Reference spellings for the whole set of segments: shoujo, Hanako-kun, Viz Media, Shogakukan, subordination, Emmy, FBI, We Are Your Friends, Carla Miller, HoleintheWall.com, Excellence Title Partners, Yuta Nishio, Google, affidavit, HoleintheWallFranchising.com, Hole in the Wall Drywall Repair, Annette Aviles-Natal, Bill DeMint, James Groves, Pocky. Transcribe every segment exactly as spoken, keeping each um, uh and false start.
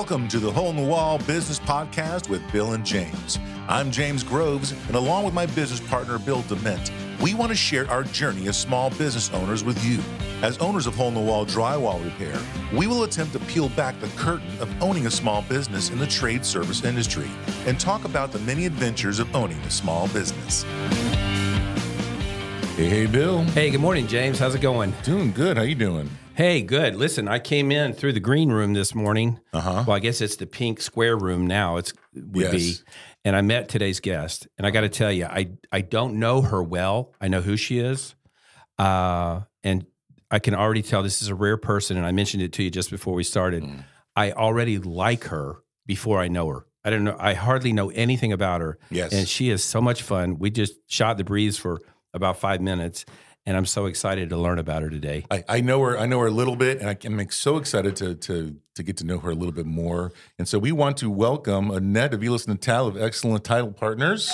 Welcome to the Hole in the Wall Business Podcast with Bill and James. I'm James Groves, and along with my business partner, Bill DeMint, we want to share our journey as small business owners with you. As owners of Hole in the Wall Drywall Repair, we will attempt to peel back the curtain of owning a small business in the trade service industry and talk about the many adventures of owning a small business. Hey, hey, Bill. Hey, good morning, James. How's it going? Doing good. How you doing? Hey, good. Listen, I came in through the green room this morning. Uh-huh. Well, I guess it's the pink square room now. It's would yes. be. And I met today's guest. And I got to tell you, I, I don't know her well. I know who she is. Uh, and I can already tell this is a rare person. And I mentioned it to you just before we started. Mm. I already like her before I know her. I don't know. I hardly know anything about her. Yes. And she is so much fun. We just shot the breeze for about five minutes. And I'm so excited to learn about her today. I, I know her. I know her a little bit, and I, I'm so excited to to to get to know her a little bit more. And so we want to welcome Annette Aviles-Natal of Excellence Title Partners.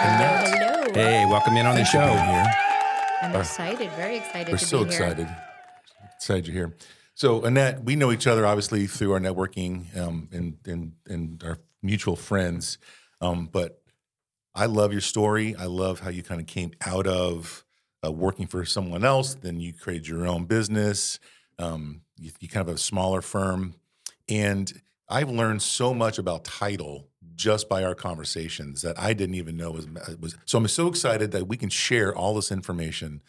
Annette, hello. Hey, welcome in on Thank the show. Here. I'm uh, excited, very excited. We're to so be excited. Here. Excited you're here. So Annette, we know each other obviously through our networking um, and and and our mutual friends. Um, but I love your story. I love how you kind of came out of. Uh, working for someone else, then you created your own business. Um, you, you kind of have a smaller firm. And I've learned so much about title just by our conversations that I didn't even know was, was – so I'm so excited that we can share all this information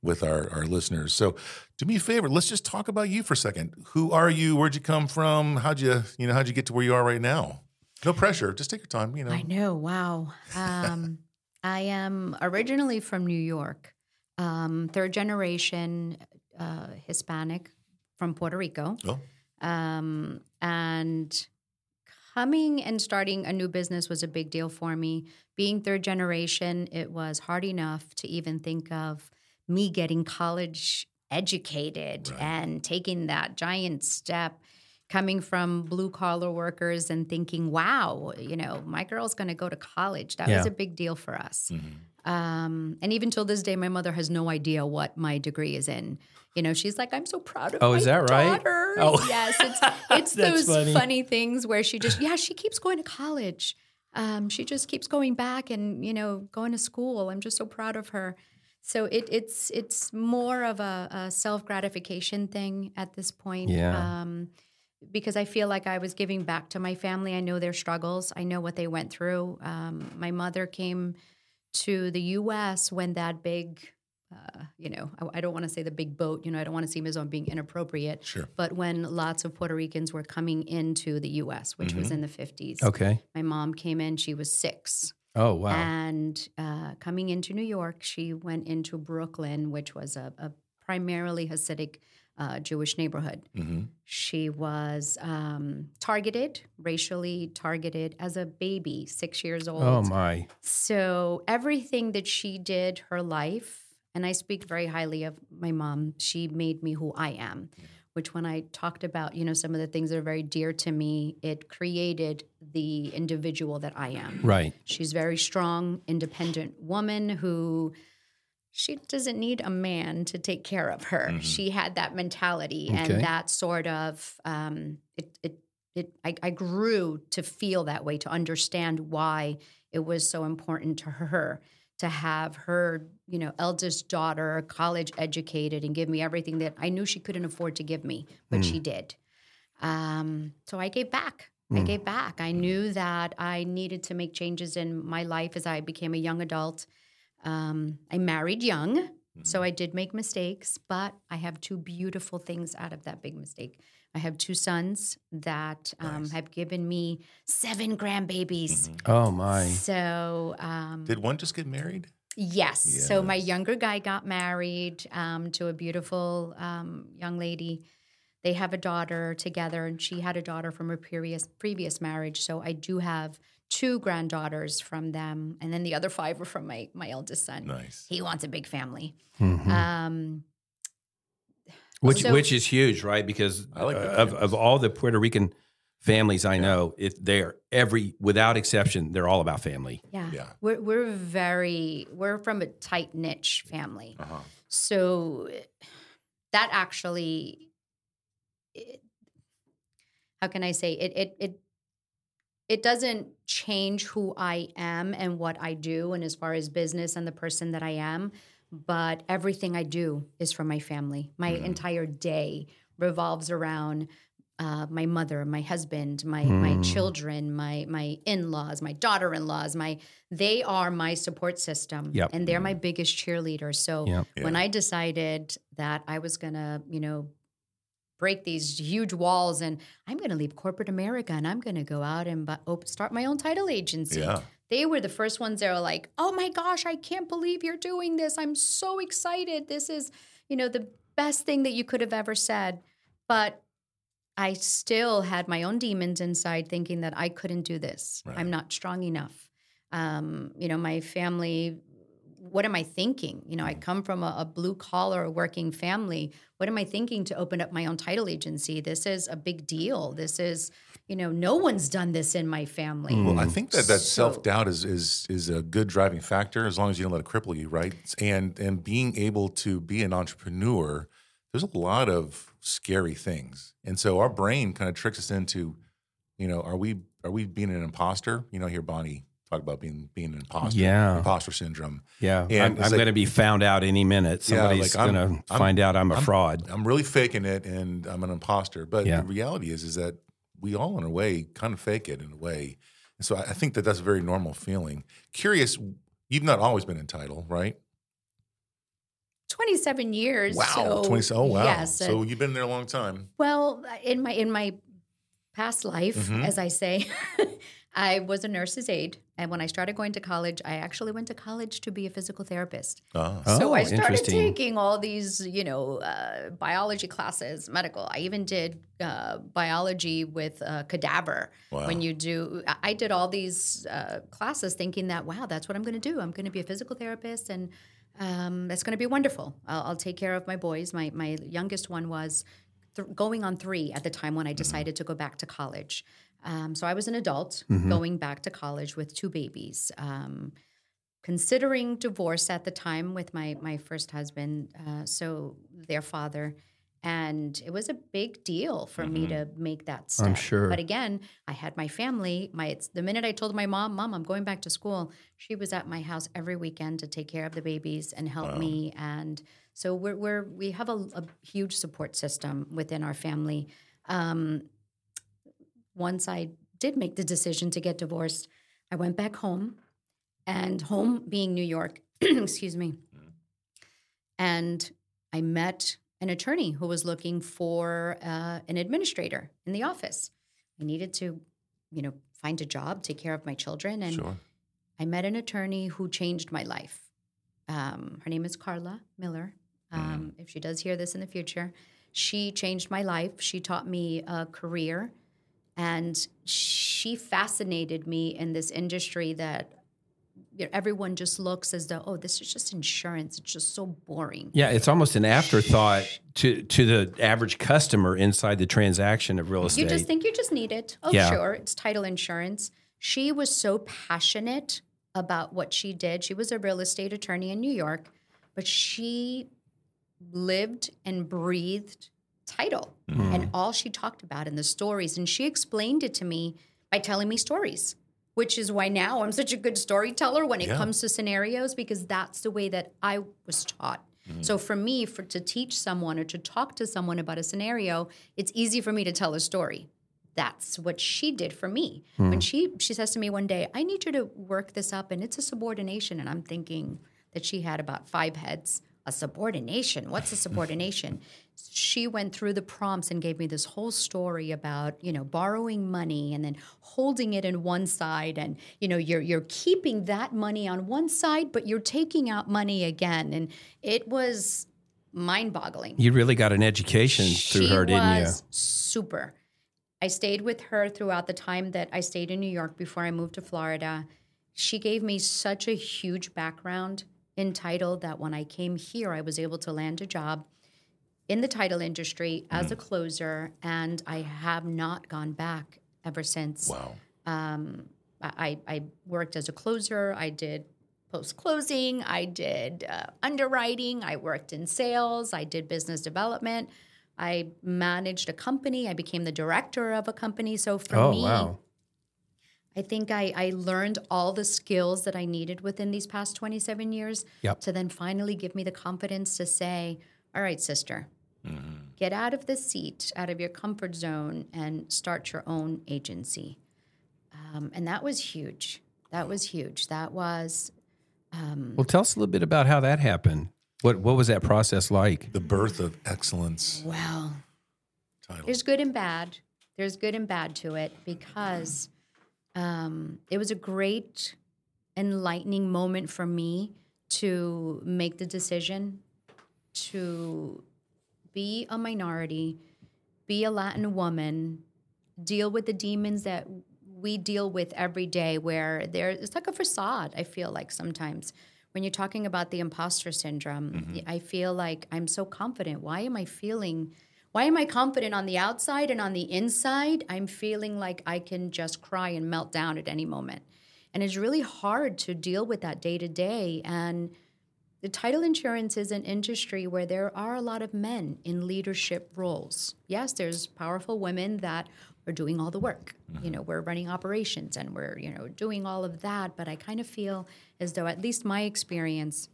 with our, our listeners. So do me a favor. Let's just talk about you for a second. Who are you? Where'd you come from? How'd you – you know, how'd you get to where you are right now? No pressure. Just take your time, you know. I know. Wow. Um, I am originally from New York. Um, third generation uh, Hispanic from Puerto Rico. Oh. Um, and coming and starting a new business was a big deal for me. Being third generation, it was hard enough to even think of me getting college educated right. and taking that giant step, coming from blue-collar workers and thinking, wow, you know, my girl's going to go to college. That yeah. was a big deal for us. Mm-hmm. Um, and even till this day, my mother has no idea what my degree is in. You know, she's like, I'm so proud of oh, my is that daughter. Right? Oh. Yes, it's it's those funny. funny things where she just, yeah, she keeps going to college. Um, she just keeps going back and, you know, going to school. I'm just so proud of her. So it it's it's more of a, a self-gratification thing at this point. Yeah. Um, because I feel like I was giving back to my family. I know their struggles. I know what they went through. Um, my mother came to the U S when that big, uh, you know, I, I don't want to say the big boat, you know, I don't want to seem as though I'm being inappropriate, sure. but when lots of Puerto Ricans were coming into the U S, which mm-hmm. was in the fifties. Okay. My mom came in, she was six. Oh, wow. And uh, coming into New York, she went into Brooklyn, which was a, a primarily Hasidic uh, Jewish neighborhood. Mm-hmm. She was um, targeted, racially targeted as a baby, six years old. Oh, my. So everything that she did, her life, and I speak very highly of my mom, she made me who I am, yeah. which when I talked about, you know, some of the things that are very dear to me, it created the individual that I am. Right. She's a very strong, independent woman who... She doesn't need a man to take care of her. Mm-hmm. She had that mentality okay. and that sort of um, it. It. It. I, I grew to feel that way, to understand why it was so important to her to have her, you know, eldest daughter college educated and give me everything that I knew she couldn't afford to give me, but mm. she did. Um, so I gave back. Mm. I gave back. I knew that I needed to make changes in my life as I became a young adult. Um, I married young, mm-hmm. so I did make mistakes, but I have two beautiful things out of that big mistake. I have two sons that um, nice. have given me seven grandbabies. Mm-hmm. Oh, my. So um, did one just get married? Yes. yes. So my younger guy got married um, to a beautiful um, young lady. They have a daughter together, and she had a daughter from her previous previous marriage, so I do have two granddaughters from them, and then the other five were from my, my eldest son. Nice. He wants a big family. Mm-hmm. Um, which so, which is huge, right? Because I like uh, of, of all the Puerto Rican families I yeah. know, it, they're every, without exception, they're all about family. Yeah. yeah. We're, we're very, we're from a tight niche family. Uh-huh. So that actually... It, how can I say it, it, it, it doesn't change who I am and what I do. And as far as business and the person that I am, but everything I do is for my family. My mm-hmm. entire day revolves around uh, my mother, my husband, my mm. my children, my my in-laws, my daughter-in-laws. My they are my support system, yep. and they're my biggest cheerleader. So yep. when yeah. I decided that I was gonna, you know, break these huge walls, and I'm gonna leave corporate America, and I'm gonna go out and bu- start my own title agency. Yeah. They were the first ones that were like, "Oh my gosh, I can't believe you're doing this! I'm so excited! This is, you know, the best thing that you could have ever said." But I still had my own demons inside thinking that I couldn't do this. Right. I'm not strong enough. Um, you know, my family, what am I thinking? You know, I come from a, a blue-collar working family. What am I thinking to open up my own title agency? This is a big deal. This is, you know, no one's done this in my family. Well, I think that, that so, self-doubt is, is is a good driving factor as long as you don't let it cripple you, right? And and being able to be an entrepreneur, there's a lot of scary things. And so our brain kind of tricks us into, you know, are we are we being an imposter? You know, I hear Bonnie talk about being being an imposter, yeah. imposter syndrome. Yeah, and I'm, I'm like, going to be found out any minute. Somebody's yeah, like going to find out I'm a I'm, fraud. I'm really faking it and I'm an imposter. But yeah. the reality is is that we all, in a way, kind of fake it in a way. And so I, I think that that's a very normal feeling. Curious, you've not always been entitled, right? Twenty-seven years. Wow. So, twenty. Oh, wow. Yes, so you've been there a long time. Well, in my in my past life, mm-hmm. as I say, I was a nurse's aide, and when I started going to college, I actually went to college to be a physical therapist. Ah. So oh, I started taking all these, you know, uh, biology classes, medical. I even did uh, biology with uh, cadaver. Wow. When you do, I did all these uh, classes, thinking that, wow, that's what I'm going to do. I'm going to be a physical therapist, and Um, that's going to be wonderful. I'll, I'll take care of my boys. My my youngest one was th- going on three at the time when I decided mm-hmm. to go back to college. Um, so I was an adult mm-hmm. going back to college with two babies. Um, considering divorce at the time with my, my first husband, uh, so their father. And it was a big deal for mm-hmm. me to make that step. I'm sure. But again, I had my family. My it's, the minute I told my mom, Mom, I'm going back to school, she was at my house every weekend to take care of the babies and help wow. me. And so we're, we're we have a, a huge support system within our family. Um, once I did make the decision to get divorced, I went back home, and home being New York, excuse me, and I met an attorney who was looking for uh, an administrator in the office. I needed to, you know, find a job, take care of my children. And sure. I met an attorney who changed my life. Um, her name is Carla Miller. Um, mm. If she does hear this in the future, she changed my life. She taught me a career, and she fascinated me in this industry that everyone just looks as though, oh, this is just insurance. It's just so boring. Yeah, it's almost an afterthought to to the average customer inside the transaction of real estate. You just think you just need it. Oh, yeah. Sure, it's title insurance. She was so passionate about what she did. She was a real estate attorney in New York, but she lived and breathed title. Mm. And all she talked about in the stories, and she explained it to me by telling me stories, which is why now I'm such a good storyteller when it yeah. comes to scenarios, because that's the way that I was taught. Mm-hmm. So for me, for to teach someone or to talk to someone about a scenario, it's easy for me to tell a story. That's what she did for me. Mm-hmm. When she, she says to me one day, I need you to work this up, and it's a subordination. And I'm thinking that she had about five heads. A subordination? What's a subordination? She went through the prompts and gave me this whole story about, you know, borrowing money and then holding it in one side, and, you know, you're you're keeping that money on one side, but you're taking out money again. And it was mind-boggling. You really got an education through her, didn't you? She was super. I stayed with her throughout the time that I stayed in New York before I moved to Florida. She gave me such a huge background in title that when I came here, I was able to land a job in the title industry as mm. a closer, and I have not gone back ever since. Wow. Um, I, I worked as a closer. I did post-closing. I did uh, underwriting. I worked in sales. I did business development. I managed a company. I became the director of a company. So for oh, me, wow. I think I, I learned all the skills that I needed within these past twenty-seven years yep. to then finally give me the confidence to say, all right, sister, mm-hmm. get out of the seat, out of your comfort zone, and start your own agency. Um, and that was huge. That was huge. That was... Um, well, tell us a little bit about how that happened. What what was that process like? The birth of Excellence. Well, title. There's good and bad. There's good and bad to it because um, it was a great enlightening moment for me to make the decision to be a minority, be a Latin woman, deal with the demons that we deal with every day, where there it's like a facade, I feel like sometimes. When you're talking about the imposter syndrome, mm-hmm. I feel like I'm so confident. Why am I feeling, why am I confident on the outside, and on the inside, I'm feeling like I can just cry and melt down at any moment. And it's really hard to deal with that day to day. And the title insurance is an industry where there are a lot of men in leadership roles. Yes, there's powerful women that are doing all the work. Mm-hmm. You know, we're running operations and we're, you know, doing all of that. But I kind of feel as though, at least my experience,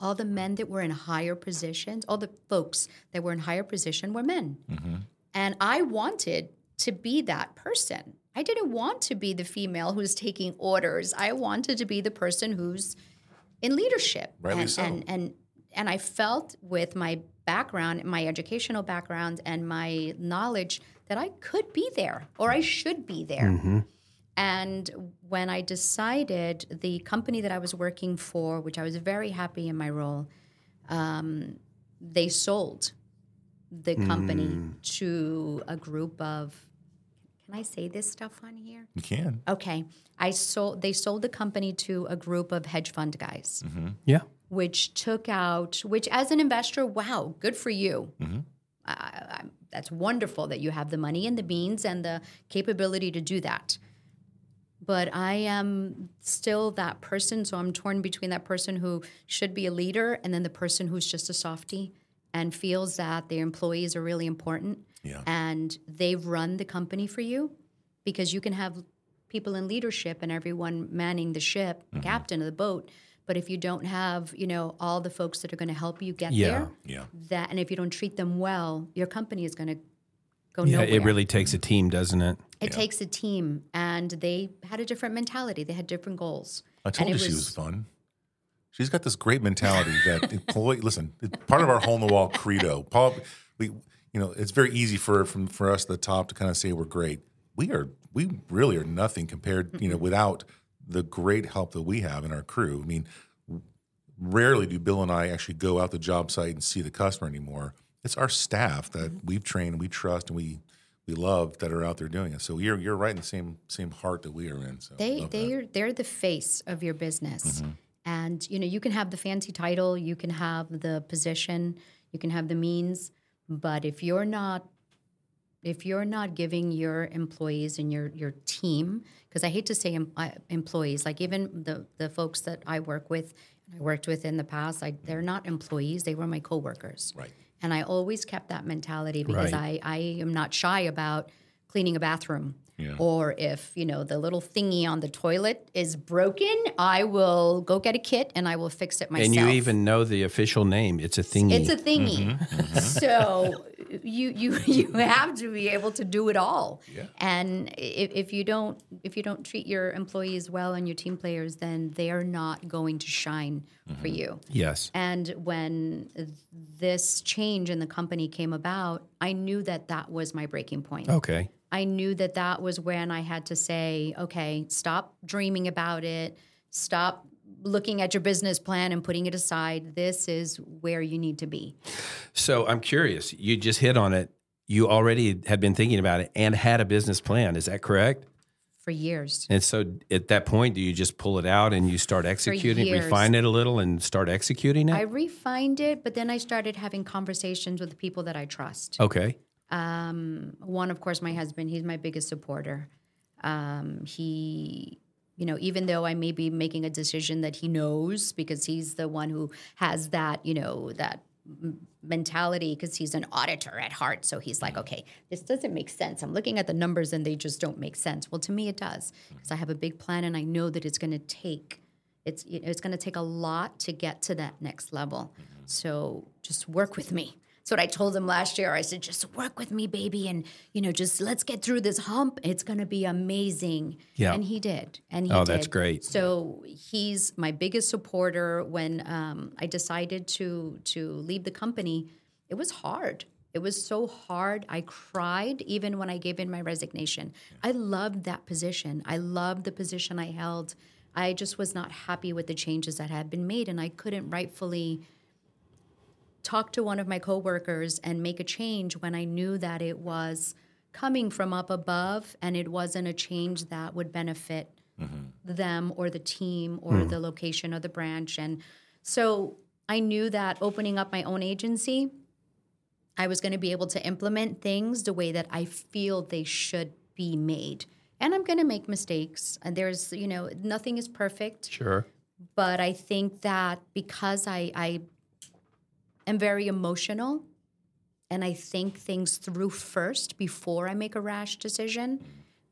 all the men that were in higher positions, all the folks that were in higher position were men. Mm-hmm. And I wanted to be that person. I didn't want to be the female who's taking orders. I wanted to be the person who's in leadership. Rightly and, so. and and and I felt with my background, my educational background and my knowledge that I could be there, or I should be there. Mm-hmm. And when I decided, the company that I was working for, which I was very happy in my role, um, they sold the company mm. to a group of, can I say this stuff on here? You can. Okay. I sold. They sold the company to a group of hedge fund guys. Mm-hmm. Yeah. Which took out, which as an investor, wow, good for you. Mm-hmm. I, I, that's wonderful that you have the money and the means and the capability to do that. But I am still that person, so I'm torn between that person who should be a leader and then the person who's just a softie and feels that their employees are really important. Yeah. And they've run the company for you, because you can have people in leadership and everyone manning the ship, mm-hmm. captain of the boat. But if you don't have, you know, all the folks that are going to help you get yeah, there, yeah. that, and if you don't treat them well, your company is going to go yeah, nowhere. It really takes a team, doesn't it? It yeah. takes a team, and they had a different mentality. They had different goals. I told and you was, she was fun. She's got this great mentality that employee. Listen, part of our hole in the wall credo. Paul, we, you know, it's very easy for from for us at the top to kind of say we're great. We are. We really are nothing compared. Mm-hmm. You know, without the great help that we have in our crew. I mean, rarely do Bill and I actually go out the job site and see the customer anymore. It's our staff that mm-hmm. we've trained, we trust, and we we love that are out there doing it. So you're you're right in the same same heart that we are in. So they they are they're the face of your business, mm-hmm. and you know you can have the fancy title, you can have the position, you can have the means, but if you're not If you're not giving your employees and your, your team, because I hate to say em, I, employees, like even the, the folks that I work with, and I worked with in the past, like they're not employees, they were my coworkers. Right. And I always kept that mentality because right. I, I am not shy about cleaning a bathroom. Yeah. Or if, you know, the little thingy on the toilet is broken, I will go get a kit and I will fix it myself. And you even know the official name. It's a thingy. It's a thingy. Mm-hmm. Mm-hmm. So you you you have to be able to do it all. Yeah. And if, if you don't if you don't treat your employees well and your team players, then they are not going to shine mm-hmm. for you. Yes. And when this change in the company came about, I knew that that was my breaking point. Okay. I knew that that was when I had to say, okay, stop dreaming about it. Stop looking at your business plan and putting it aside. This is where you need to be. So I'm curious. You just hit on it. You already had been thinking about it and had a business plan. Is that correct? For years. And so at that point, do you just pull it out and you start executing, refine it a little and start executing it? I refined it, but then I started having conversations with the people that I trust. Okay. Um, one, of course, my husband, he's my biggest supporter. Um, he, you know, even though I may be making a decision that he knows because he's the one who has that, you know, that mentality because he's an auditor at heart. So he's like, okay, this doesn't make sense. I'm looking at the numbers and they just don't make sense. Well, to me it does, because I have a big plan and I know that it's going to take it's you know, it's going to take a lot to get to that next level. Mm-hmm. So just work with me. That's what I told him last year. I said, just work with me, baby, and you know, just let's get through this hump. It's going to be amazing. Yeah. And he did. And he oh, did. That's great. So he's my biggest supporter. When um, I decided to to leave the company, it was hard. It was so hard. I cried even when I gave in my resignation. Yeah. I loved that position. I loved the position I held. I just was not happy with the changes that had been made, and I couldn't rightfully talk to one of my coworkers and make a change when I knew that it was coming from up above and it wasn't a change that would benefit mm-hmm. them or the team or mm. the location or the branch. And so I knew that opening up my own agency, I was going to be able to implement things the way that I feel they should be made. And I'm going to make mistakes. And there's, you know, nothing is perfect. Sure. But I think that because I, I I'm very emotional, and I think things through first before I make a rash decision.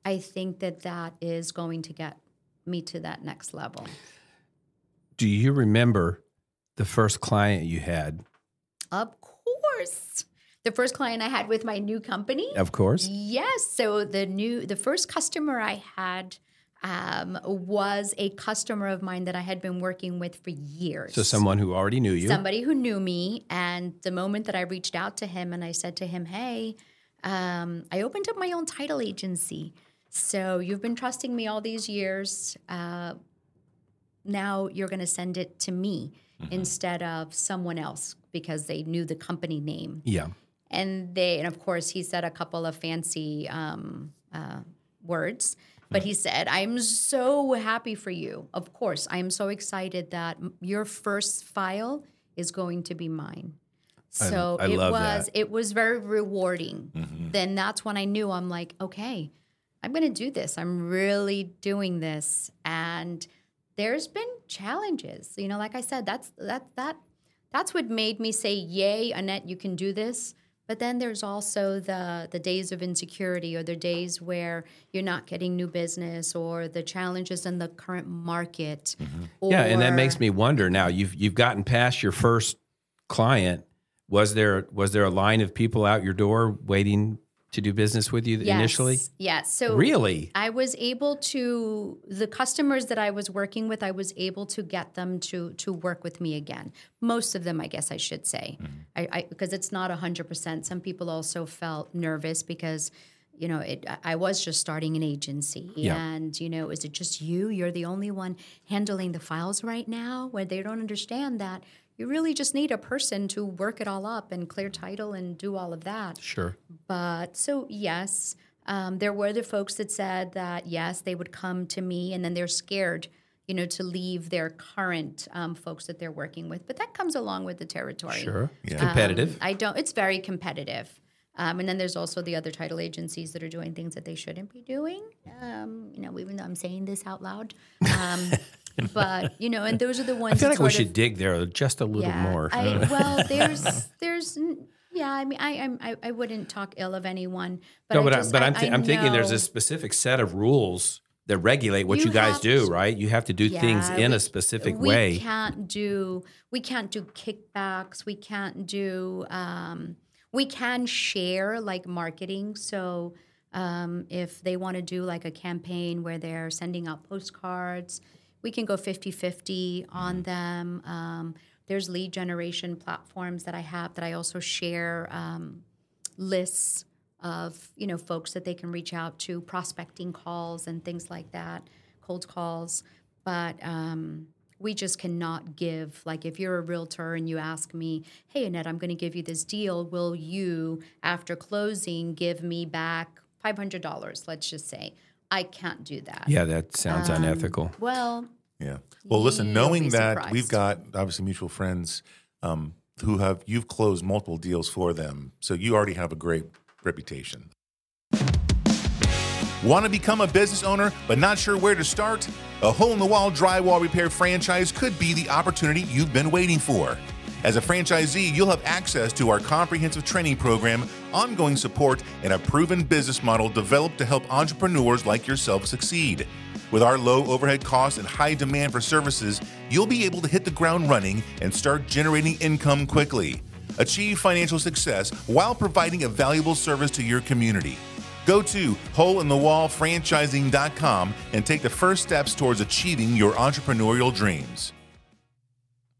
I think that that is going to get me to that next level. Do you remember the first client you had? Of course. The first client I had with my new company? Of course. Yes. So the new, the first customer I had Um, was a customer of mine that I had been working with for years. So someone who already knew you. Somebody who knew me. And the moment that I reached out to him and I said to him, hey, um, I opened up my own title agency. So you've been trusting me all these years. Uh, now you're going to send it to me mm-hmm. instead of someone else, because they knew the company name. Yeah. And they, and of course he said a couple of fancy um, uh, words. But he said, I'm so happy for you. Of course, I'm so excited that your first file is going to be mine. So I, I it love was that. It was very rewarding. Mm-hmm. Then that's when I knew, I'm like, okay, I'm going to do this. I'm really doing this. And there's been challenges. You know, like I said, that's that that that's what made me say, yay, Annette, you can do this. But then there's also the the days of insecurity, or the days where you're not getting new business, or the challenges in the current market. Mm-hmm. Or, yeah, and that makes me wonder. Now you've you've gotten past your first client. Was there was there a line of people out your door waiting to do business with you yes, initially? Yes. So really, I was able to the customers that I was working with, I was able to get them to to work with me again. Most of them, I guess I should say, mm-hmm. I, I, because it's not one hundred percent. Some people also felt nervous because, you know, it, I was just starting an agency, yeah. and you know, is it just you? You're the only one handling the files right now. Where they don't understand that you really just need a person to work it all up and clear title and do all of that. Sure. But so, yes, um, there were the folks that said that, yes, they would come to me, and then they're scared, you know, to leave their current um, folks that they're working with. But that comes along with the territory. Sure. Yeah. Um, competitive. I don't. It's very competitive. Um, and then there's also the other title agencies that are doing things that they shouldn't be doing. Um, you know, even though I'm saying this out loud. Um But, you know, and those are the ones. I feel like we should of, dig there just a little yeah, more. I, well, there's, there's, yeah. I mean, I, I, I wouldn't talk ill of anyone. But no, but, I just, I, but I, I'm, th- I I'm thinking there's a specific set of rules that regulate what you, you guys do, to, right? You have to do yeah, things in we, a specific we way. We can't do, we can't do kickbacks. We can't do, um, we can share like marketing. So um, if they want to do like a campaign where they're sending out postcards, we can go fifty-fifty on them. Um, there's lead generation platforms that I have that I also share um, lists of, you know, folks that they can reach out to, prospecting calls and things like that, cold calls. But um, we just cannot give, like if you're a realtor and you ask me, hey, Annette, I'm going to give you this deal. Will you, after closing, give me back five hundred dollars, let's just say. I can't do that. Yeah, that sounds um, unethical. Well, yeah. Well, listen, knowing that surprised. We've got obviously mutual friends um, who have you've closed multiple deals for them, so you already have a great reputation. Want to become a business owner but not sure where to start? A Hole in the Wall Drywall Repair franchise could be the opportunity you've been waiting for. As a franchisee, you'll have access to our comprehensive training program, ongoing support, and a proven business model developed to help entrepreneurs like yourself succeed. With our low overhead costs and high demand for services, you'll be able to hit the ground running and start generating income quickly. Achieve financial success while providing a valuable service to your community. Go to Hole in the Wall Franchising dot com and take the first steps towards achieving your entrepreneurial dreams.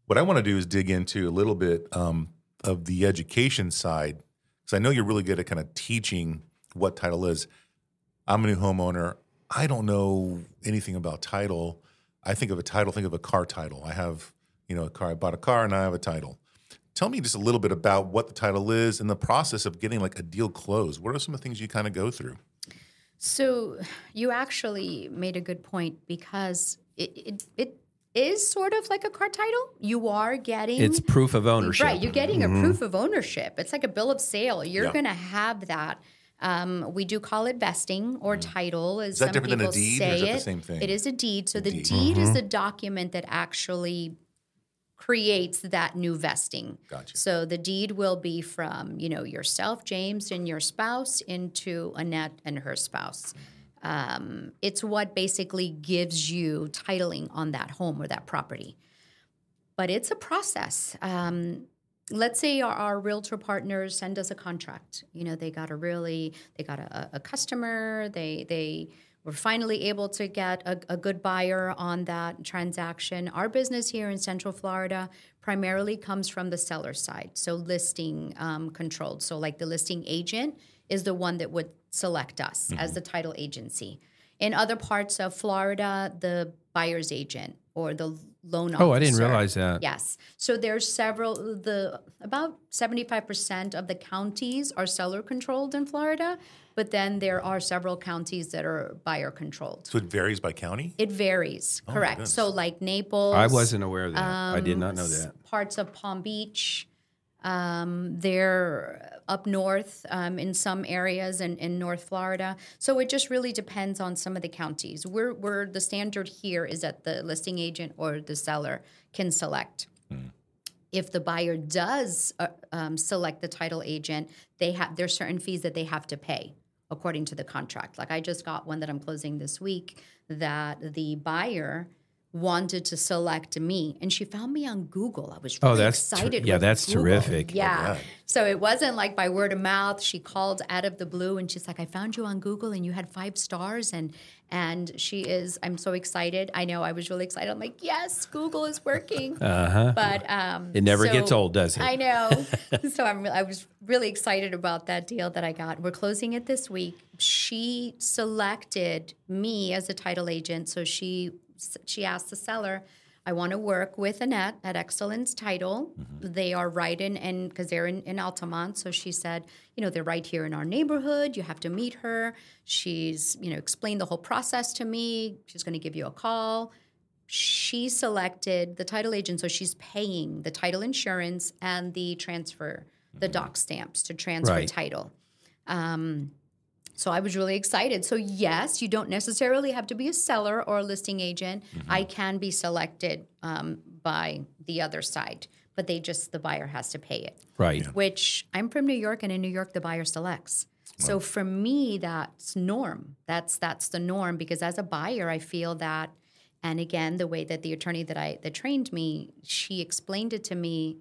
What I want to do is dig into a little bit um, of the education side, because I know you're really good at kind of teaching what title is. I'm a new homeowner. I don't know anything about title. I think of a title, think of a car title. I have, you know, a car. I bought a car and I have a title. Tell me just a little bit about what the title is and the process of getting like a deal closed. What are some of the things you kind of go through? So you actually made a good point, because it it, it is sort of like a car title. You are getting... It's proof of ownership. Right. You're getting mm-hmm. a proof of ownership. It's like a bill of sale. You're yeah. going to have that. Um, we do call it vesting or mm-hmm. title. As is that some different than a deed, or is it the same thing? It is a deed. So a the deed, deed mm-hmm. is the document that actually creates that new vesting. Gotcha. So the deed will be from, you know, yourself, James, and your spouse into Annette and her spouse. Mm-hmm. Um, it's what basically gives you titling on that home or that property. But it's a process. Um, let's say our, our realtor partners send us a contract. You know, they got a really, they got a, a customer. They they were finally able to get a, a good buyer on that transaction. Our business here in Central Florida primarily comes from the seller side. So listing um, controlled. So like the listing agent is the one that would select us mm-hmm. as the title agency. In other parts of Florida, the buyer's agent or the loan officer. Oh, I didn't realize that. Yes. So there's several, the about seventy-five percent of the counties are seller controlled in Florida, but then there are several counties that are buyer controlled. So it varies by county? It varies, oh, correct. So like Naples. I wasn't aware of that. Um, I did not know that. Parts of Palm Beach. Um, they're up north um, in some areas in, in North Florida. So it just really depends on some of the counties. We're, we're, the standard here is that the listing agent or the seller can select. Mm. If the buyer does uh, um, select the title agent, they have there's certain fees that they have to pay according to the contract. Like I just got one that I'm closing this week that the buyer wanted to select me, and she found me on Google. I was really oh, that's excited. Ter- yeah, with that's Google. Terrific. Yeah. Oh, so it wasn't like by word of mouth. She called out of the blue, and she's like, I found you on Google, and you had five stars, and and she is, I'm so excited. I know, I was really excited. I'm like, yes, Google is working. Uh-huh. But um, it never so, gets old, does it? I know. so I'm, I was really excited about that deal that I got. We're closing it this week. She selected me as a title agent, so she... She asked the seller, I want to work with Annette at Excellence Title. Mm-hmm. They are right in, and because they're in, in Altamont. So she said, you know, they're right here in our neighborhood. You have to meet her. She's, you know, explained the whole process to me. She's going to give you a call. She selected the title agent. So she's paying the title insurance and the transfer, mm-hmm. the doc stamps to transfer right. title. Um So I was really excited. So yes, you don't necessarily have to be a seller or a listing agent. Mm-hmm. I can be selected um, by the other side, but they just, the buyer has to pay it. Right. Yeah. Which I'm from New York, and in New York, the buyer selects. Wow. So for me, that's norm. That's that's the norm, because as a buyer, I feel that, and again, the way that the attorney that I that trained me, she explained it to me,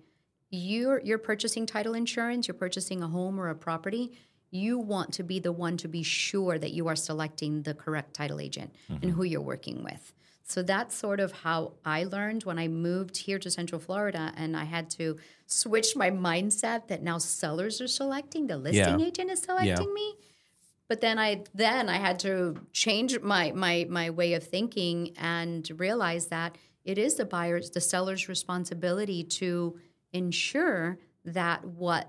you're you're purchasing title insurance, you're purchasing a home or a property. You want to be the one to be sure that you are selecting the correct title agent mm-hmm. and who you're working with. So that's sort of how I learned when I moved here to Central Florida, and I had to switch my mindset that now sellers are selecting, the listing yeah. agent is selecting yeah. me. But then I then I had to change my, my my way of thinking and realize that it is the buyer's, the seller's responsibility to ensure that what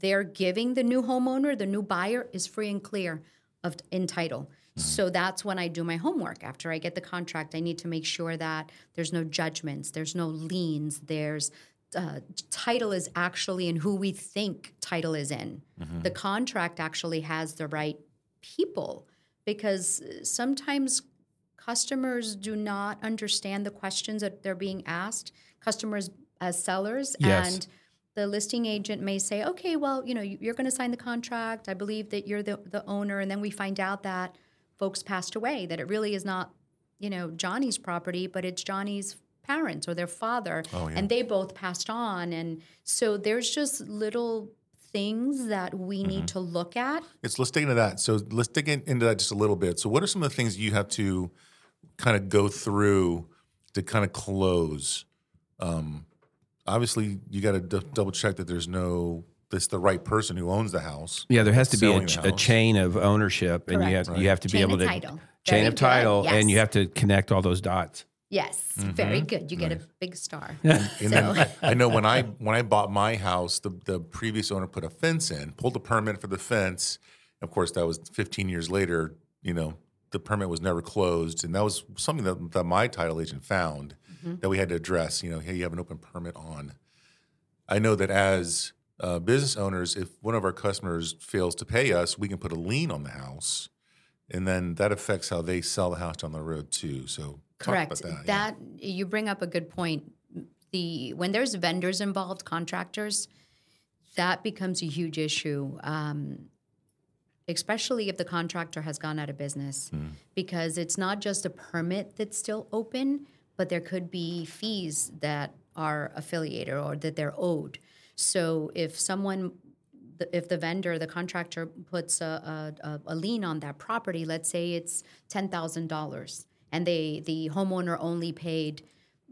they're giving the new homeowner, the new buyer, is free and clear of in title. Mm-hmm. So that's when I do my homework. After I get the contract, I need to make sure that there's no judgments, there's no liens, there's uh, title is actually in who we think title is in. Mm-hmm. The contract actually has the right people, because sometimes customers do not understand the questions that they're being asked. Customers as sellers. Yes. And the listing agent may say, okay, well, you know, you're going to sign the contract. I believe that you're the, the owner. And then we find out that folks passed away, that it really is not, you know, Johnny's property, but it's Johnny's parents or their father. Oh, yeah. And they both passed on. And so there's just little things that we need mm-hmm. to look at. It's, let's dig into that. So let's dig in, into that just a little bit. So what are some of the things you have to kind of go through to kind of close? Um, obviously, you got to d- double check that there's no this the right person who owns the house. Yeah, there has to be a, ch- a chain of ownership, and Correct. you have right. you have to chain be able to title. chain Very of title, yes. and you have to connect all those dots. Yes, mm-hmm. very good. You get nice. a big star. And, and so. then I know when I when I bought my house, the, the previous owner put a fence in, pulled the permit for the fence. Of course, that was fifteen years later. You know, the permit was never closed, and that was something that, that my title agent found mm-hmm. that we had to address. You know, hey, you have an open permit on. I know that as uh, business owners, if one of our customers fails to pay us, we can put a lien on the house, and then that affects how they sell the house down the road too. So. Correct. That, that yeah. you bring up a good point. The when there's vendors involved, contractors, that becomes a huge issue, um, especially if the contractor has gone out of business, mm. because it's not just a permit that's still open, but there could be fees that are affiliated or that they're owed. So if someone, if the vendor, the contractor puts a, a, a lien on that property, let's say it's ten thousand dollars. And they, the homeowner only paid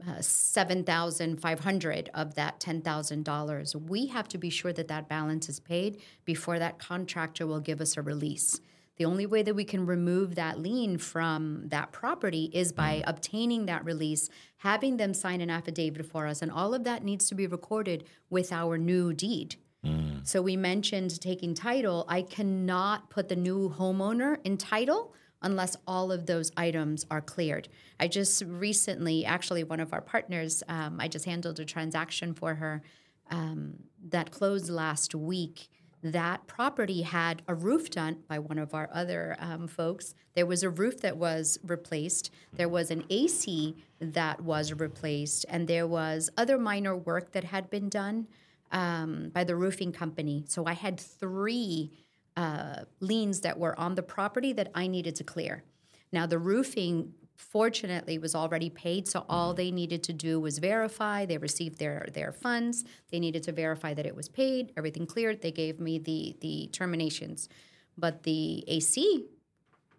uh, seven thousand five hundred dollars of that ten thousand dollars. We have to be sure that that balance is paid before that contractor will give us a release. The only way that we can remove that lien from that property is by mm. obtaining that release, having them sign an affidavit for us, and all of that needs to be recorded with our new deed. Mm. So we mentioned taking title. I cannot put the new homeowner in title unless all of those items are cleared. I just recently, actually one of our partners, um, I just handled a transaction for her um, that closed last week. That property had a roof done by one of our other um, folks. There was a roof that was replaced. There was an A C that was replaced. And there was other minor work that had been done um, by the roofing company. So I had three Uh, liens that were on the property that I needed to clear. Now, the roofing, fortunately, was already paid, so all they needed to do was verify. They received their, their funds. They needed to verify that it was paid, everything cleared. They gave me the, the terminations. But the A C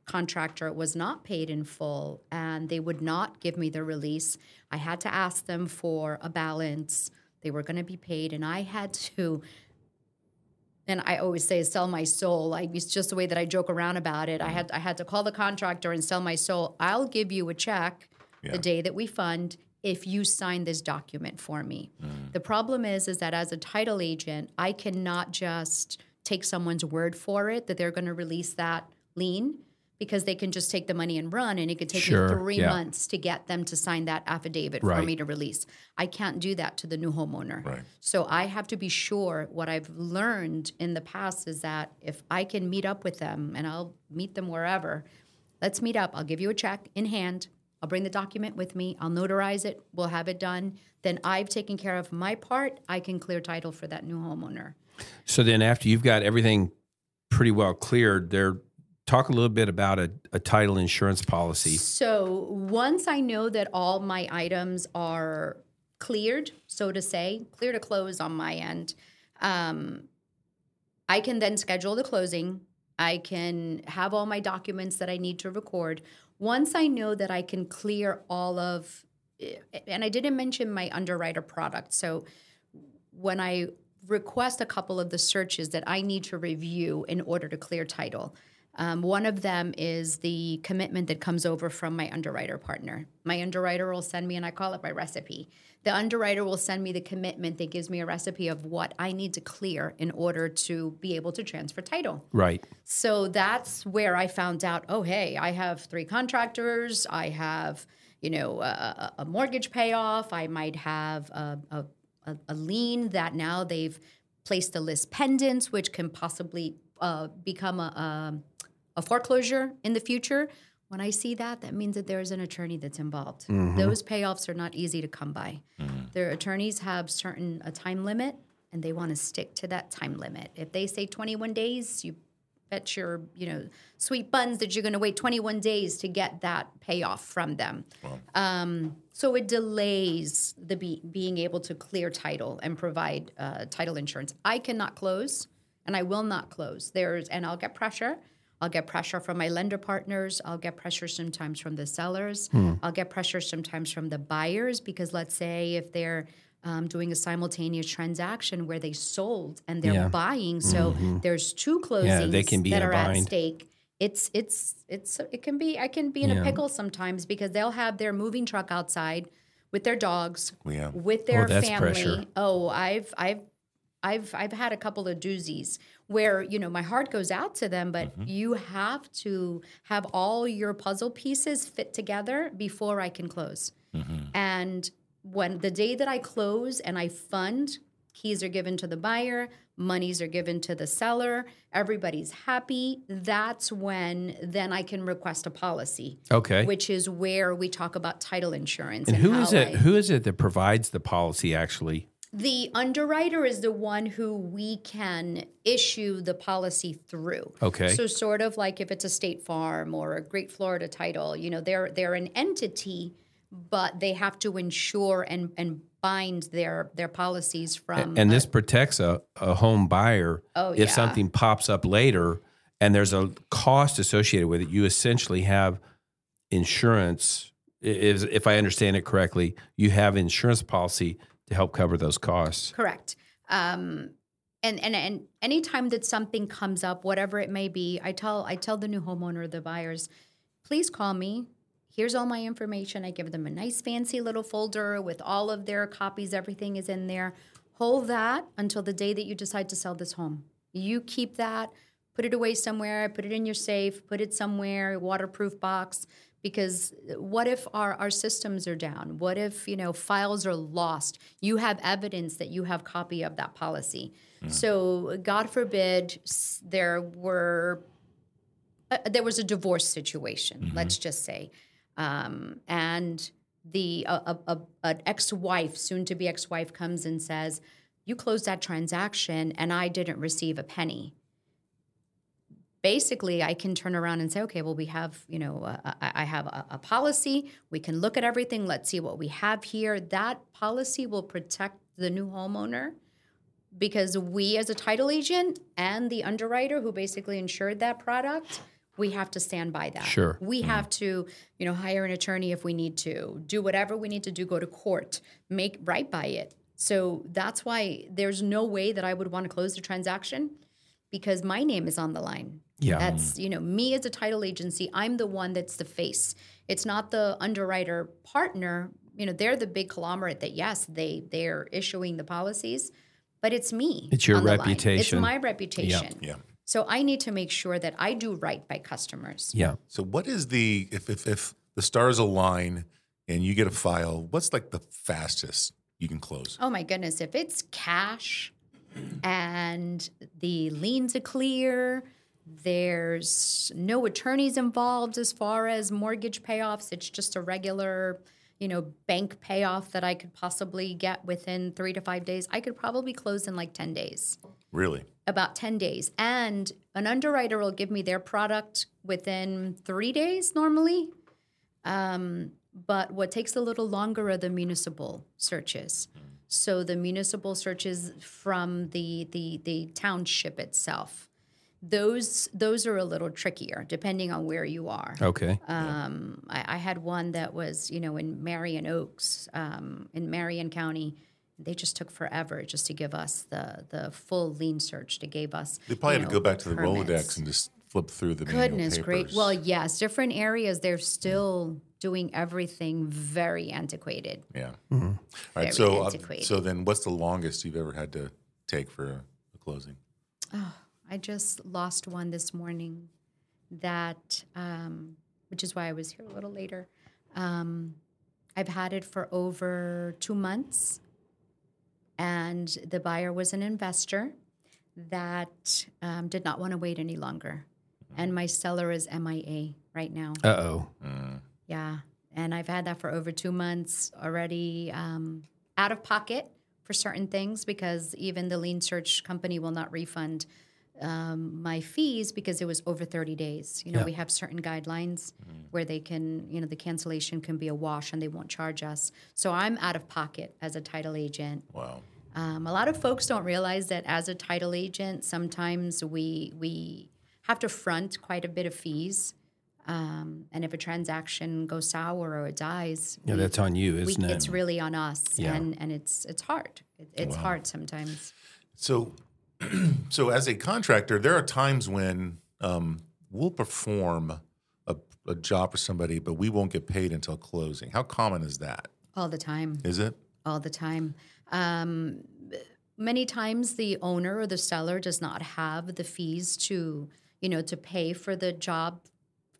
contractor was not paid in full, and they would not give me the release. I had to ask them for a balance. They were going to be paid, and I had to... And I always say, sell my soul. I, it's just the way that I joke around about it. I had I had to call the contractor and sell my soul. I'll give you a check yeah. the day that we fund if you sign this document for me. Mm. The problem is, is that as a title agent, I cannot just take someone's word for it that they're going to release that lien, because they can just take the money and run, and it could take sure. me three yeah. months to get them to sign that affidavit right. for me to release. I can't do that to the new homeowner. Right. So I have to be sure. What I've learned in the past is that if I can meet up with them, and I'll meet them wherever, let's meet up. I'll give you a check in hand. I'll bring the document with me. I'll notarize it. We'll have it done. Then I've taken care of my part. I can clear title for that new homeowner. So then after you've got everything pretty well cleared, they're Talk a little bit about a, a title insurance policy. So once I know that all my items are cleared, so to say, clear to close on my end, um, I can then schedule the closing. I can have all my documents that I need to record. Once I know that I can clear all of, and I didn't mention my underwriter product. So when I request a couple of the searches that I need to review in order to clear title, Um, one of them is the commitment that comes over from my underwriter partner. My underwriter will send me, and I call it my recipe. The underwriter will send me the commitment that gives me a recipe of what I need to clear in order to be able to transfer title. Right. So that's where I found out, oh, hey, I have three contractors. I have, you know, a, a mortgage payoff. I might have a, a, a, a lien that now they've placed a list pendant, which can possibly uh, become a... a a foreclosure in the future. When I see that, that means that there is an attorney that's involved. Mm-hmm. Those payoffs are not easy to come by. Mm-hmm. Their attorneys have certain a time limit, and they want to stick to that time limit. If they say twenty-one days, you bet your you know sweet buns that you're going to wait twenty-one days to get that payoff from them. Wow. Um, so it delays the be- being able to clear title and provide uh, title insurance. I cannot close, and I will not close. There's and I'll get pressure. I'll get pressure from my lender partners. I'll get pressure sometimes from the sellers. Hmm. I'll get pressure sometimes from the buyers because let's say if they're um, doing a simultaneous transaction where they sold and they're yeah. buying, so mm-hmm. there's two closings yeah, they can be that are bind. At stake. It's it's it's it can be I can be in yeah. a pickle sometimes because they'll have their moving truck outside with their dogs, yeah. with their oh, that's family. Pressure. Oh, I've I've. I've I've had a couple of doozies where, you know, my heart goes out to them, but mm-hmm. you have to have all your puzzle pieces fit together before I can close. Mm-hmm. And when the day that I close and I fund, keys are given to the buyer, monies are given to the seller, everybody's happy, that's when then I can request a policy. Okay. Which is where we talk about title insurance. And, and who is it I, who is it that provides the policy actually? The underwriter is the one who we can issue the policy through. Okay. So sort of like if it's a State Farm or a Great Florida Title, you know, they're they're an entity, but they have to insure and, and bind their their policies from. And, and a, this protects a, a home buyer. Oh, if yeah. something pops up later and there's a cost associated with it, you essentially have insurance. If, if I understand it correctly, you have insurance policy to help cover those costs. Correct. Um, and, and and anytime that something comes up, whatever it may be, I tell I tell the new homeowner, the buyers, please call me. Here's all my information. I give them a nice fancy little folder with all of their copies. Everything is in there. Hold that until the day that you decide to sell this home. You keep that, put it away somewhere, put it in your safe, put it somewhere, waterproof box. Because what if our, our systems are down? What if, you know, files are lost? You have evidence that you have copy of that policy. Mm. So God forbid there were uh, there was a divorce situation, mm-hmm. let's just say. Um, and the uh, uh, an ex-wife, soon-to-be ex-wife comes and says, you closed that transaction and I didn't receive a penny. Basically, I can turn around and say, okay, well, we have, you know, uh, I have a, a policy. We can look at everything. Let's see what we have here. That policy will protect the new homeowner because we as a title agent and the underwriter who basically insured that product, we have to stand by that. Sure. We mm-hmm. have to, you know, hire an attorney if we need to, do whatever we need to do, go to court, make right by it. So that's why there's no way that I would want to close the transaction because my name is on the line. Yeah. That's, you know, me as a title agency, I'm the one that's the face. It's not the underwriter partner. You know, they're the big conglomerate that, yes, they, they're issuing the policies, but it's me. It's your reputation. It's my reputation. Yeah. yeah. So I need to make sure that I do right by customers. Yeah. So what is the, if, if, if the stars align and you get a file, what's like the fastest you can close? Oh my goodness. If it's cash and the liens are clear, there's no attorneys involved as far as mortgage payoffs. It's just a regular, you know, bank payoff that I could possibly get within three to five days. I could probably close in like ten days. Really? About ten days. And an underwriter will give me their product within three days normally. Um, but what takes a little longer are the municipal searches. So the municipal searches from the the the township itself, those those are a little trickier depending on where you are. Okay. Um, yeah. I, I had one that was you know in Marion Oaks, um, in Marion County. They just took forever just to give us the the full lien search. They gave us. They probably you know, had to go back to permits. The Rolodex and just flip through the manual papers. Goodness, great. Well, yes, different areas they're still. Yeah. Doing everything very antiquated. Yeah. Mm-hmm. All right. So, uh, so then, what's the longest you've ever had to take for a, a closing? Oh, I just lost one this morning. That, um, which is why I was here a little later. Um, I've had it for over two months, and the buyer was an investor that um, did not want to wait any longer, mm-hmm. and my seller is M I A. right now. Uh-oh. Mm. Yeah. And I've had that for over two months already, um, out of pocket for certain things, because even the lien search company will not refund um, my fees because it was over thirty days. You know, yeah. we have certain guidelines mm. where they can, you know, the cancellation can be a wash and they won't charge us. So I'm out of pocket as a title agent. Wow. Um, a lot of folks don't realize that as a title agent, sometimes we we have to front quite a bit of fees. Um, and if a transaction goes sour or it dies, yeah, we, that's on you, isn't we, it? It's really on us, yeah. and and it's it's hard. It, it's wow. hard sometimes. So, so as a contractor, there are times when um, we'll perform a, a job for somebody, but we won't get paid until closing. How common is that? All the time. Is it? All the time. Um, many times, the owner or the seller does not have the fees to, you know, to pay for the job.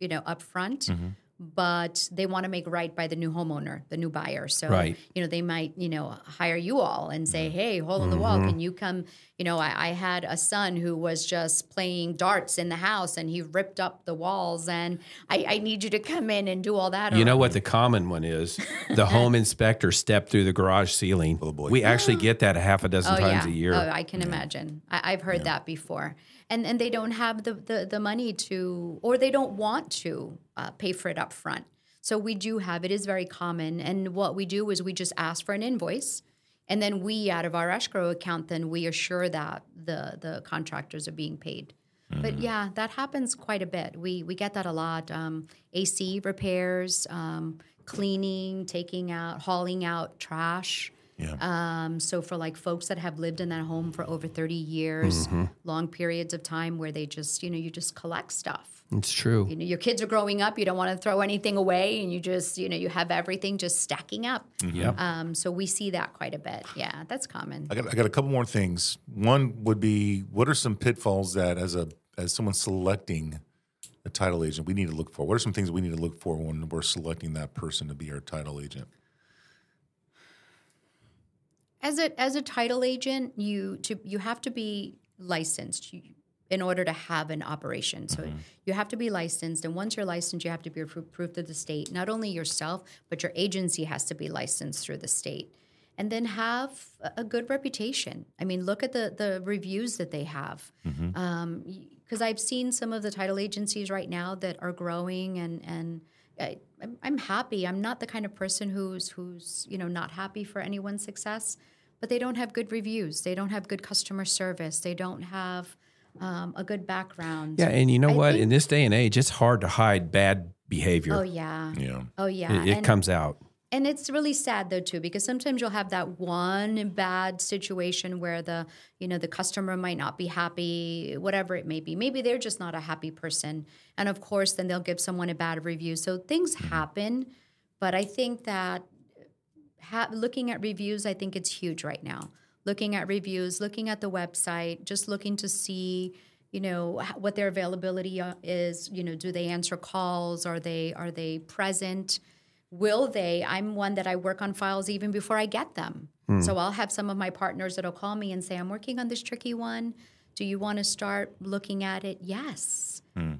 You know, up front, mm-hmm. but they want to make right by the new homeowner, the new buyer. So, right. you know, they might, you know, hire you all and say, hey, hole in the mm-hmm. wall, can you come? You know, I, I had a son who was just playing darts in the house and he ripped up the walls and I, I need you to come in and do all that. You know what the common one is? The home inspector stepped through the garage ceiling. Oh, boy. We actually get that a half a dozen oh, times yeah. a year. Oh, I can yeah. imagine. I, I've heard yeah. that before. And and they don't have the, the, the money to, or they don't want to uh, pay for it up front. So we do have, it is very common. And what we do is we just ask for an invoice. And then we, out of our escrow account, then we assure that the, the contractors are being paid. Mm-hmm. But yeah, that happens quite a bit. We we get that a lot. Um, A C repairs, um, cleaning, taking out, hauling out trash. Yeah. Um, so for like folks that have lived in that home for over thirty years, mm-hmm. long periods of time where they just, you know, you just collect stuff. It's true. You know, your kids are growing up. You don't want to throw anything away and you just, you know, you have everything just stacking up. Yeah. Um, so we see that quite a bit. Yeah, that's common. I got I got a couple more things. One would be, what are some pitfalls that as a as someone selecting a title agent, we need to look for? What are some things we need to look for when we're selecting that person to be our title agent? As a as a title agent, you to you have to be licensed in order to have an operation. So mm-hmm. you have to be licensed, and once you're licensed, you have to be approved through the state. Not only yourself, but your agency has to be licensed through the state, and then have a good reputation. I mean, look at the the reviews that they have, because mm-hmm. um, I've seen some of the title agencies right now that are growing, and and. I, I'm happy. I'm not the kind of person who's, who's you know, not happy for anyone's success, but they don't have good reviews. They don't have good customer service. They don't have um, a good background. Yeah, and you know I what? Think, in this day and age, it's hard to hide bad behavior. Oh, yeah. Yeah. Oh, yeah. It, it and, comes out. And it's really sad, though, too, because sometimes you'll have that one bad situation where the, you know, the customer might not be happy, whatever it may be. Maybe they're just not a happy person. And, of course, then they'll give someone a bad review. So things mm-hmm. happen. But I think that ha- looking at reviews, I think it's huge right now. Looking at reviews, looking at the website, just looking to see, you know, what their availability is. You know, do they answer calls? Are they are they present? Will they? I'm one that I work on files even before I get them. Mm. So I'll have some of my partners that'll call me and say, I'm working on this tricky one. Do you want to start looking at it? Yes. Mm.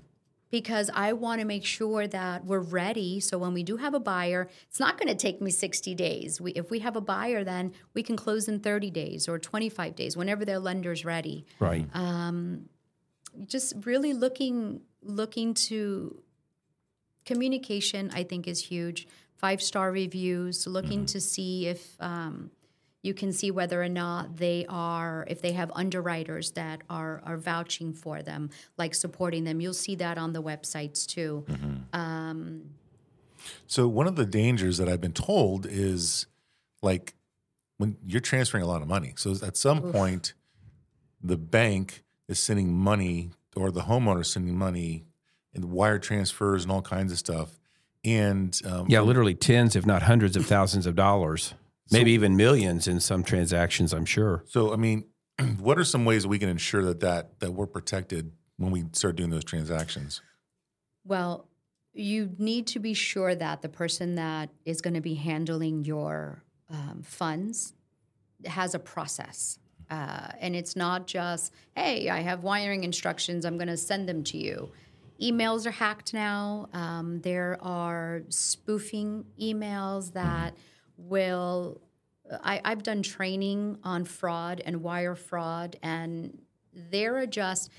Because I want to make sure that we're ready. So when we do have a buyer, it's not going to take me sixty days. We, if we have a buyer, then we can close in thirty days or twenty-five days, whenever their lender's ready. Right. Um, just really looking, looking to... Communication, I think, is huge. Five-star reviews, looking mm-hmm. to see if um, you can see whether or not they are, if they have underwriters that are, are vouching for them, like supporting them. You'll see that on the websites, too. Mm-hmm. Um, so one of the dangers that I've been told is, like, when you're transferring a lot of money. So at some oof. point, the bank is sending money or the homeowner is sending money and wire transfers and all kinds of stuff. And um, yeah, literally tens, if not hundreds of thousands of dollars, so, maybe even millions in some transactions, I'm sure. So, I mean, what are some ways we can ensure that, that that we're protected when we start doing those transactions? Well, you need to be sure that the person that is going to be handling your um, funds has a process. Uh, and it's not just, hey, I have wiring instructions, I'm going to send them to you. Emails are hacked now. Um, there are spoofing emails that will... I, I've done training on fraud and wire fraud, and there are just...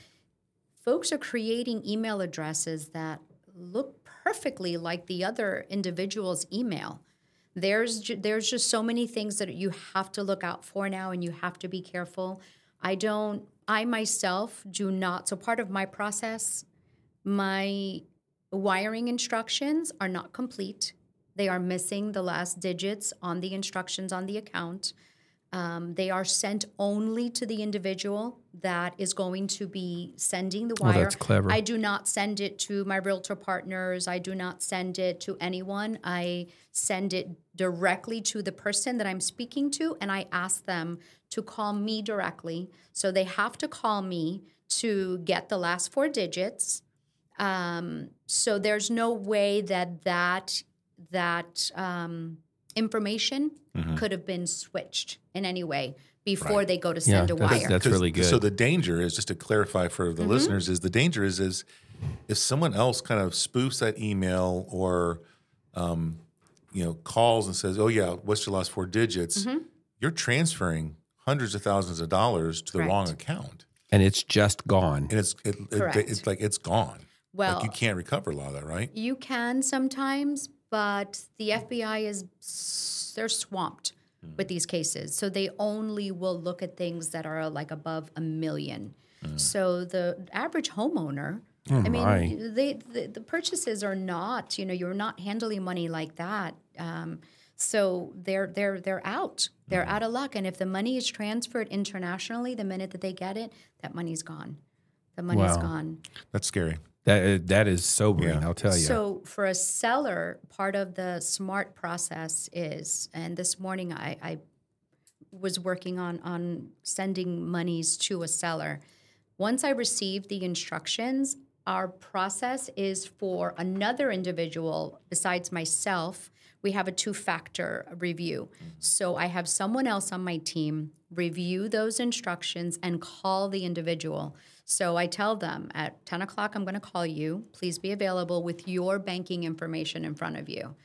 Folks are creating email addresses that look perfectly like the other individual's email. There's ju- there's just so many things that you have to look out for now, and you have to be careful. I don't... I myself do not... So part of my process... My wiring instructions are not complete. They are missing the last digits on the instructions on the account. Um, they are sent only to the individual that is going to be sending the wire. Oh, that's clever. I do not send it to my realtor partners. I do not send it to anyone. I send it directly to the person that I'm speaking to, and I ask them to call me directly. So they have to call me to get the last four digits. Um, so there's no way that that, that um, information mm-hmm. could have been switched in any way before right. they go to send yeah, a that's, wire. That's really good. So the danger is, just to clarify for the mm-hmm. listeners, is the danger is, is if someone else kind of spoofs that email or, um, you know, calls and says, oh, yeah, what's your last four digits? Mm-hmm. You're transferring hundreds of thousands of dollars to the Correct. Wrong account. And it's just gone. And it's it, it, it, it's like it's gone. Well, like you can't recover a lot of that, right? You can sometimes, but the F B I is, they're swamped mm. with these cases. So they only will look at things that are like above a million. Mm. So the average homeowner, oh I mean, they, the, the purchases are not, you know, you're not handling money like that. Um, so they're, they're, they're out. They're mm. out of luck. And if the money is transferred internationally, the minute that they get it, that money's gone. The money's wow. gone. That's scary. That that is sobering, yeah. I'll tell you. So for a seller, part of the smart process is, and this morning I, I was working on, on sending monies to a seller. Once I receive the instructions, our process is for another individual besides myself. We have a two-factor review. So I have someone else on my team review those instructions and call the individual. So I tell them at ten o'clock, I'm going to call you. Please be available with your banking information in front of you.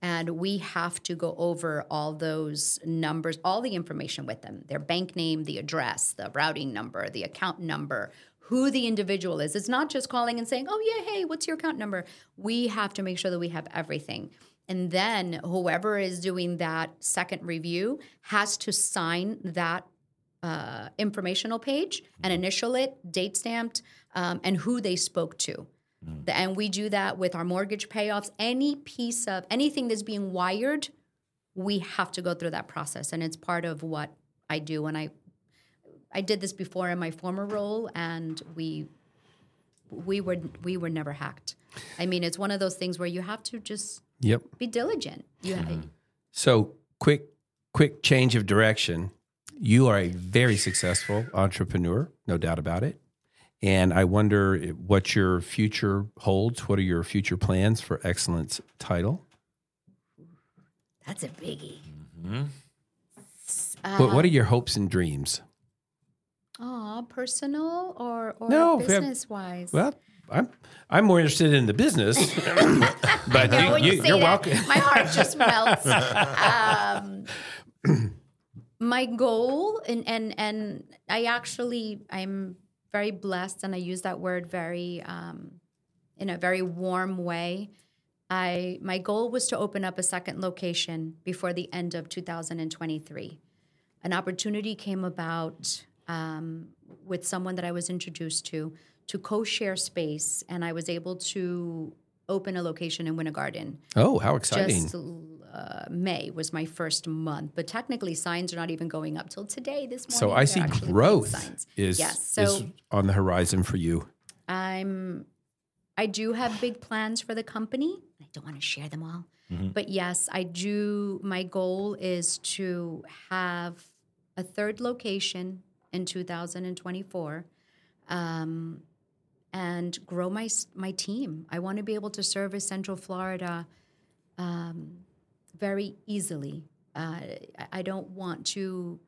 And we have to go over all those numbers, all the information with them, their bank name, the address, the routing number, the account number, who the individual is. It's not just calling and saying, oh, yeah, hey, what's your account number? We have to make sure that we have everything. And then whoever is doing that second review has to sign that Uh, informational page and initial it, date stamped, um, and who they spoke to. Mm. The, and we do that with our mortgage payoffs. Any piece of anything that's being wired, we have to go through that process. And it's part of what I do. And I I did this before in my former role, and we we were we were never hacked. I mean, it's one of those things where you have to just yep. be diligent. You mm-hmm. have, so quick quick change of direction. You are a very successful entrepreneur, no doubt about it. And I wonder what your future holds. What are your future plans for Excellence Title? That's a biggie. Mm-hmm. Uh, what, what are your hopes and dreams? Oh, personal or, or no, business-wise? Well, I'm I'm more interested in the business. But no, you, you, you're welcome. My heart just melts. Um My goal, and, and and I actually, I'm very blessed, and I use that word very, um, in a very warm way. I my goal was to open up a second location before the end of two thousand twenty-three. An opportunity came about um, with someone that I was introduced to, to co-share space, and I was able to open a location in Winter Garden. Oh, how exciting. Just, Uh, May was my first month, but technically signs are not even going up till today. This morning, so I see growth is, yes. so is on the horizon for you. I'm, I do have big plans for the company. I don't want to share them all, mm-hmm. but yes, I do. My goal is to have a third location in two thousand twenty-four, um, and grow my my team. I want to be able to service Central Florida. Um, Very easily. Uh, I don't want to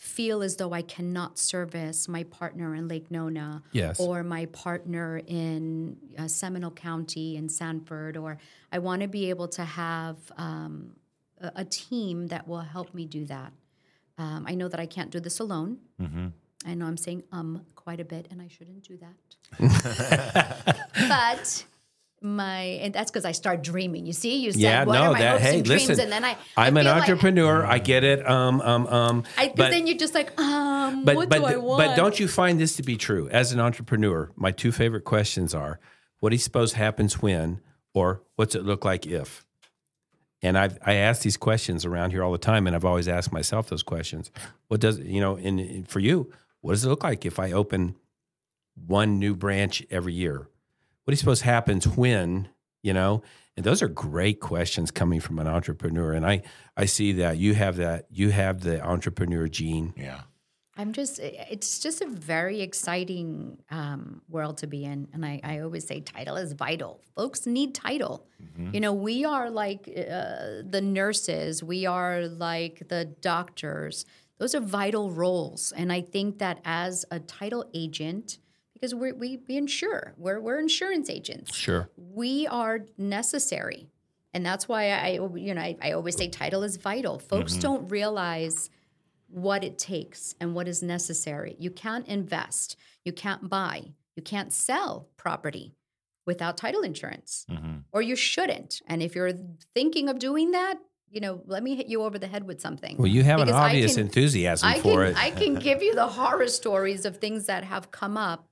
feel as though I cannot service my partner in Lake Nona, yes, or my partner in uh, Seminole County in Sanford, or I want to be able to have um, a, a team that will help me do that. Um, I know that I can't do this alone. Mm-hmm. I know I'm saying um quite a bit, and I shouldn't do that. But my and that's because I start dreaming. You see, you said, yeah, what no, are my that, hopes hey, and listen, dreams? And then I, I'm I an entrepreneur. Like, I get it. Um, um, um. I think but, then you're just like, um, but, what but, do I want? But don't you find this to be true? As an entrepreneur, my two favorite questions are, what do you suppose happens when, or what's it look like if? And I've, I ask these questions around here all the time, and I've always asked myself those questions. What does, you know, in, in for you, what does it look like if I open one new branch every year? What do you suppose happens when, you know? And those are great questions coming from an entrepreneur. And I, I see that you have that, you have the entrepreneur gene. Yeah. I'm just, it's just a very exciting um, world to be in. And I, I always say title is vital. Folks need title. Mm-hmm. You know, we are like uh, the nurses. We are like the doctors. Those are vital roles. And I think that as a title agent, because we're, we we insure, we're, we're insurance agents. Sure. We are necessary. And that's why I, you know, I, I always say title is vital. Folks mm-hmm. don't realize what it takes and what is necessary. You can't invest, you can't buy, you can't sell property without title insurance, mm-hmm. or you shouldn't. And if you're thinking of doing that, you know, let me hit you over the head with something. Well, you have because an obvious I can, enthusiasm I for can, it. I can give you the horror stories of things that have come up,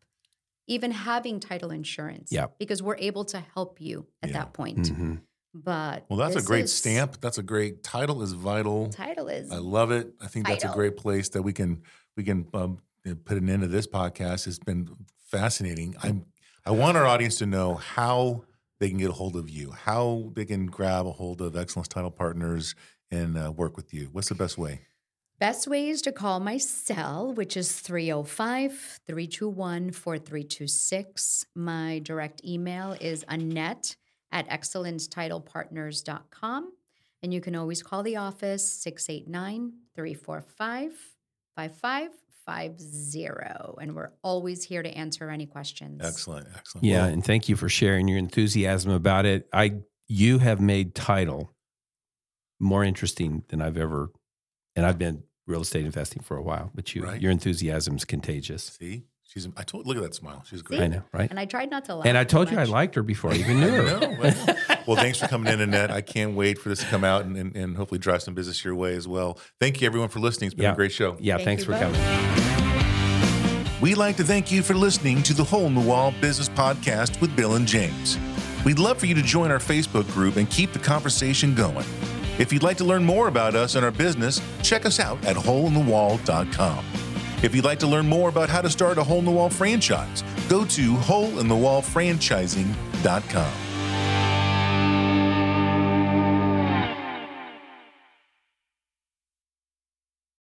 even having title insurance, yeah, because we're able to help you at yeah. that point. Mm-hmm. But well, that's a great is, stamp. That's a great title is vital. Title is. I love it. I think title. That's a great place that we can we can um, put an end to this podcast. It's been fascinating. I I want our audience to know how they can get a hold of you, how they can grab a hold of Excellence Title Partners and uh, work with you. What's the best way? Best way is to call my cell, which is three oh five, three two one, four three two six. My direct email is Annette at excellence title partners dot com. And you can always call the office, six eight nine, three four five, five five five zero. And we're always here to answer any questions. Excellent, excellent. Yeah, and thank you for sharing your enthusiasm about it. I, you have made title more interesting than I've ever, and I've been real estate investing for a while, but you, right. your enthusiasm's contagious. See? She's. I told. Look at that smile. She's great. I know, right? And I tried not to laugh. And I told you much. I liked her before I even knew her. I know, I know. Well, thanks for coming in, Annette. I can't wait for this to come out and, and, and hopefully drive some business your way as well. Thank you, everyone, for listening. It's been yeah. a great show. Yeah, thank thanks for both. coming. We'd like to thank you for listening to the Hole in the Wall Business Podcast with Bill and James. We'd love for you to join our Facebook group and keep the conversation going. If you'd like to learn more about us and our business, check us out at hole in the wall dot com. If you'd like to learn more about how to start a Hole in the Wall franchise, go to hole in the wall franchising dot com.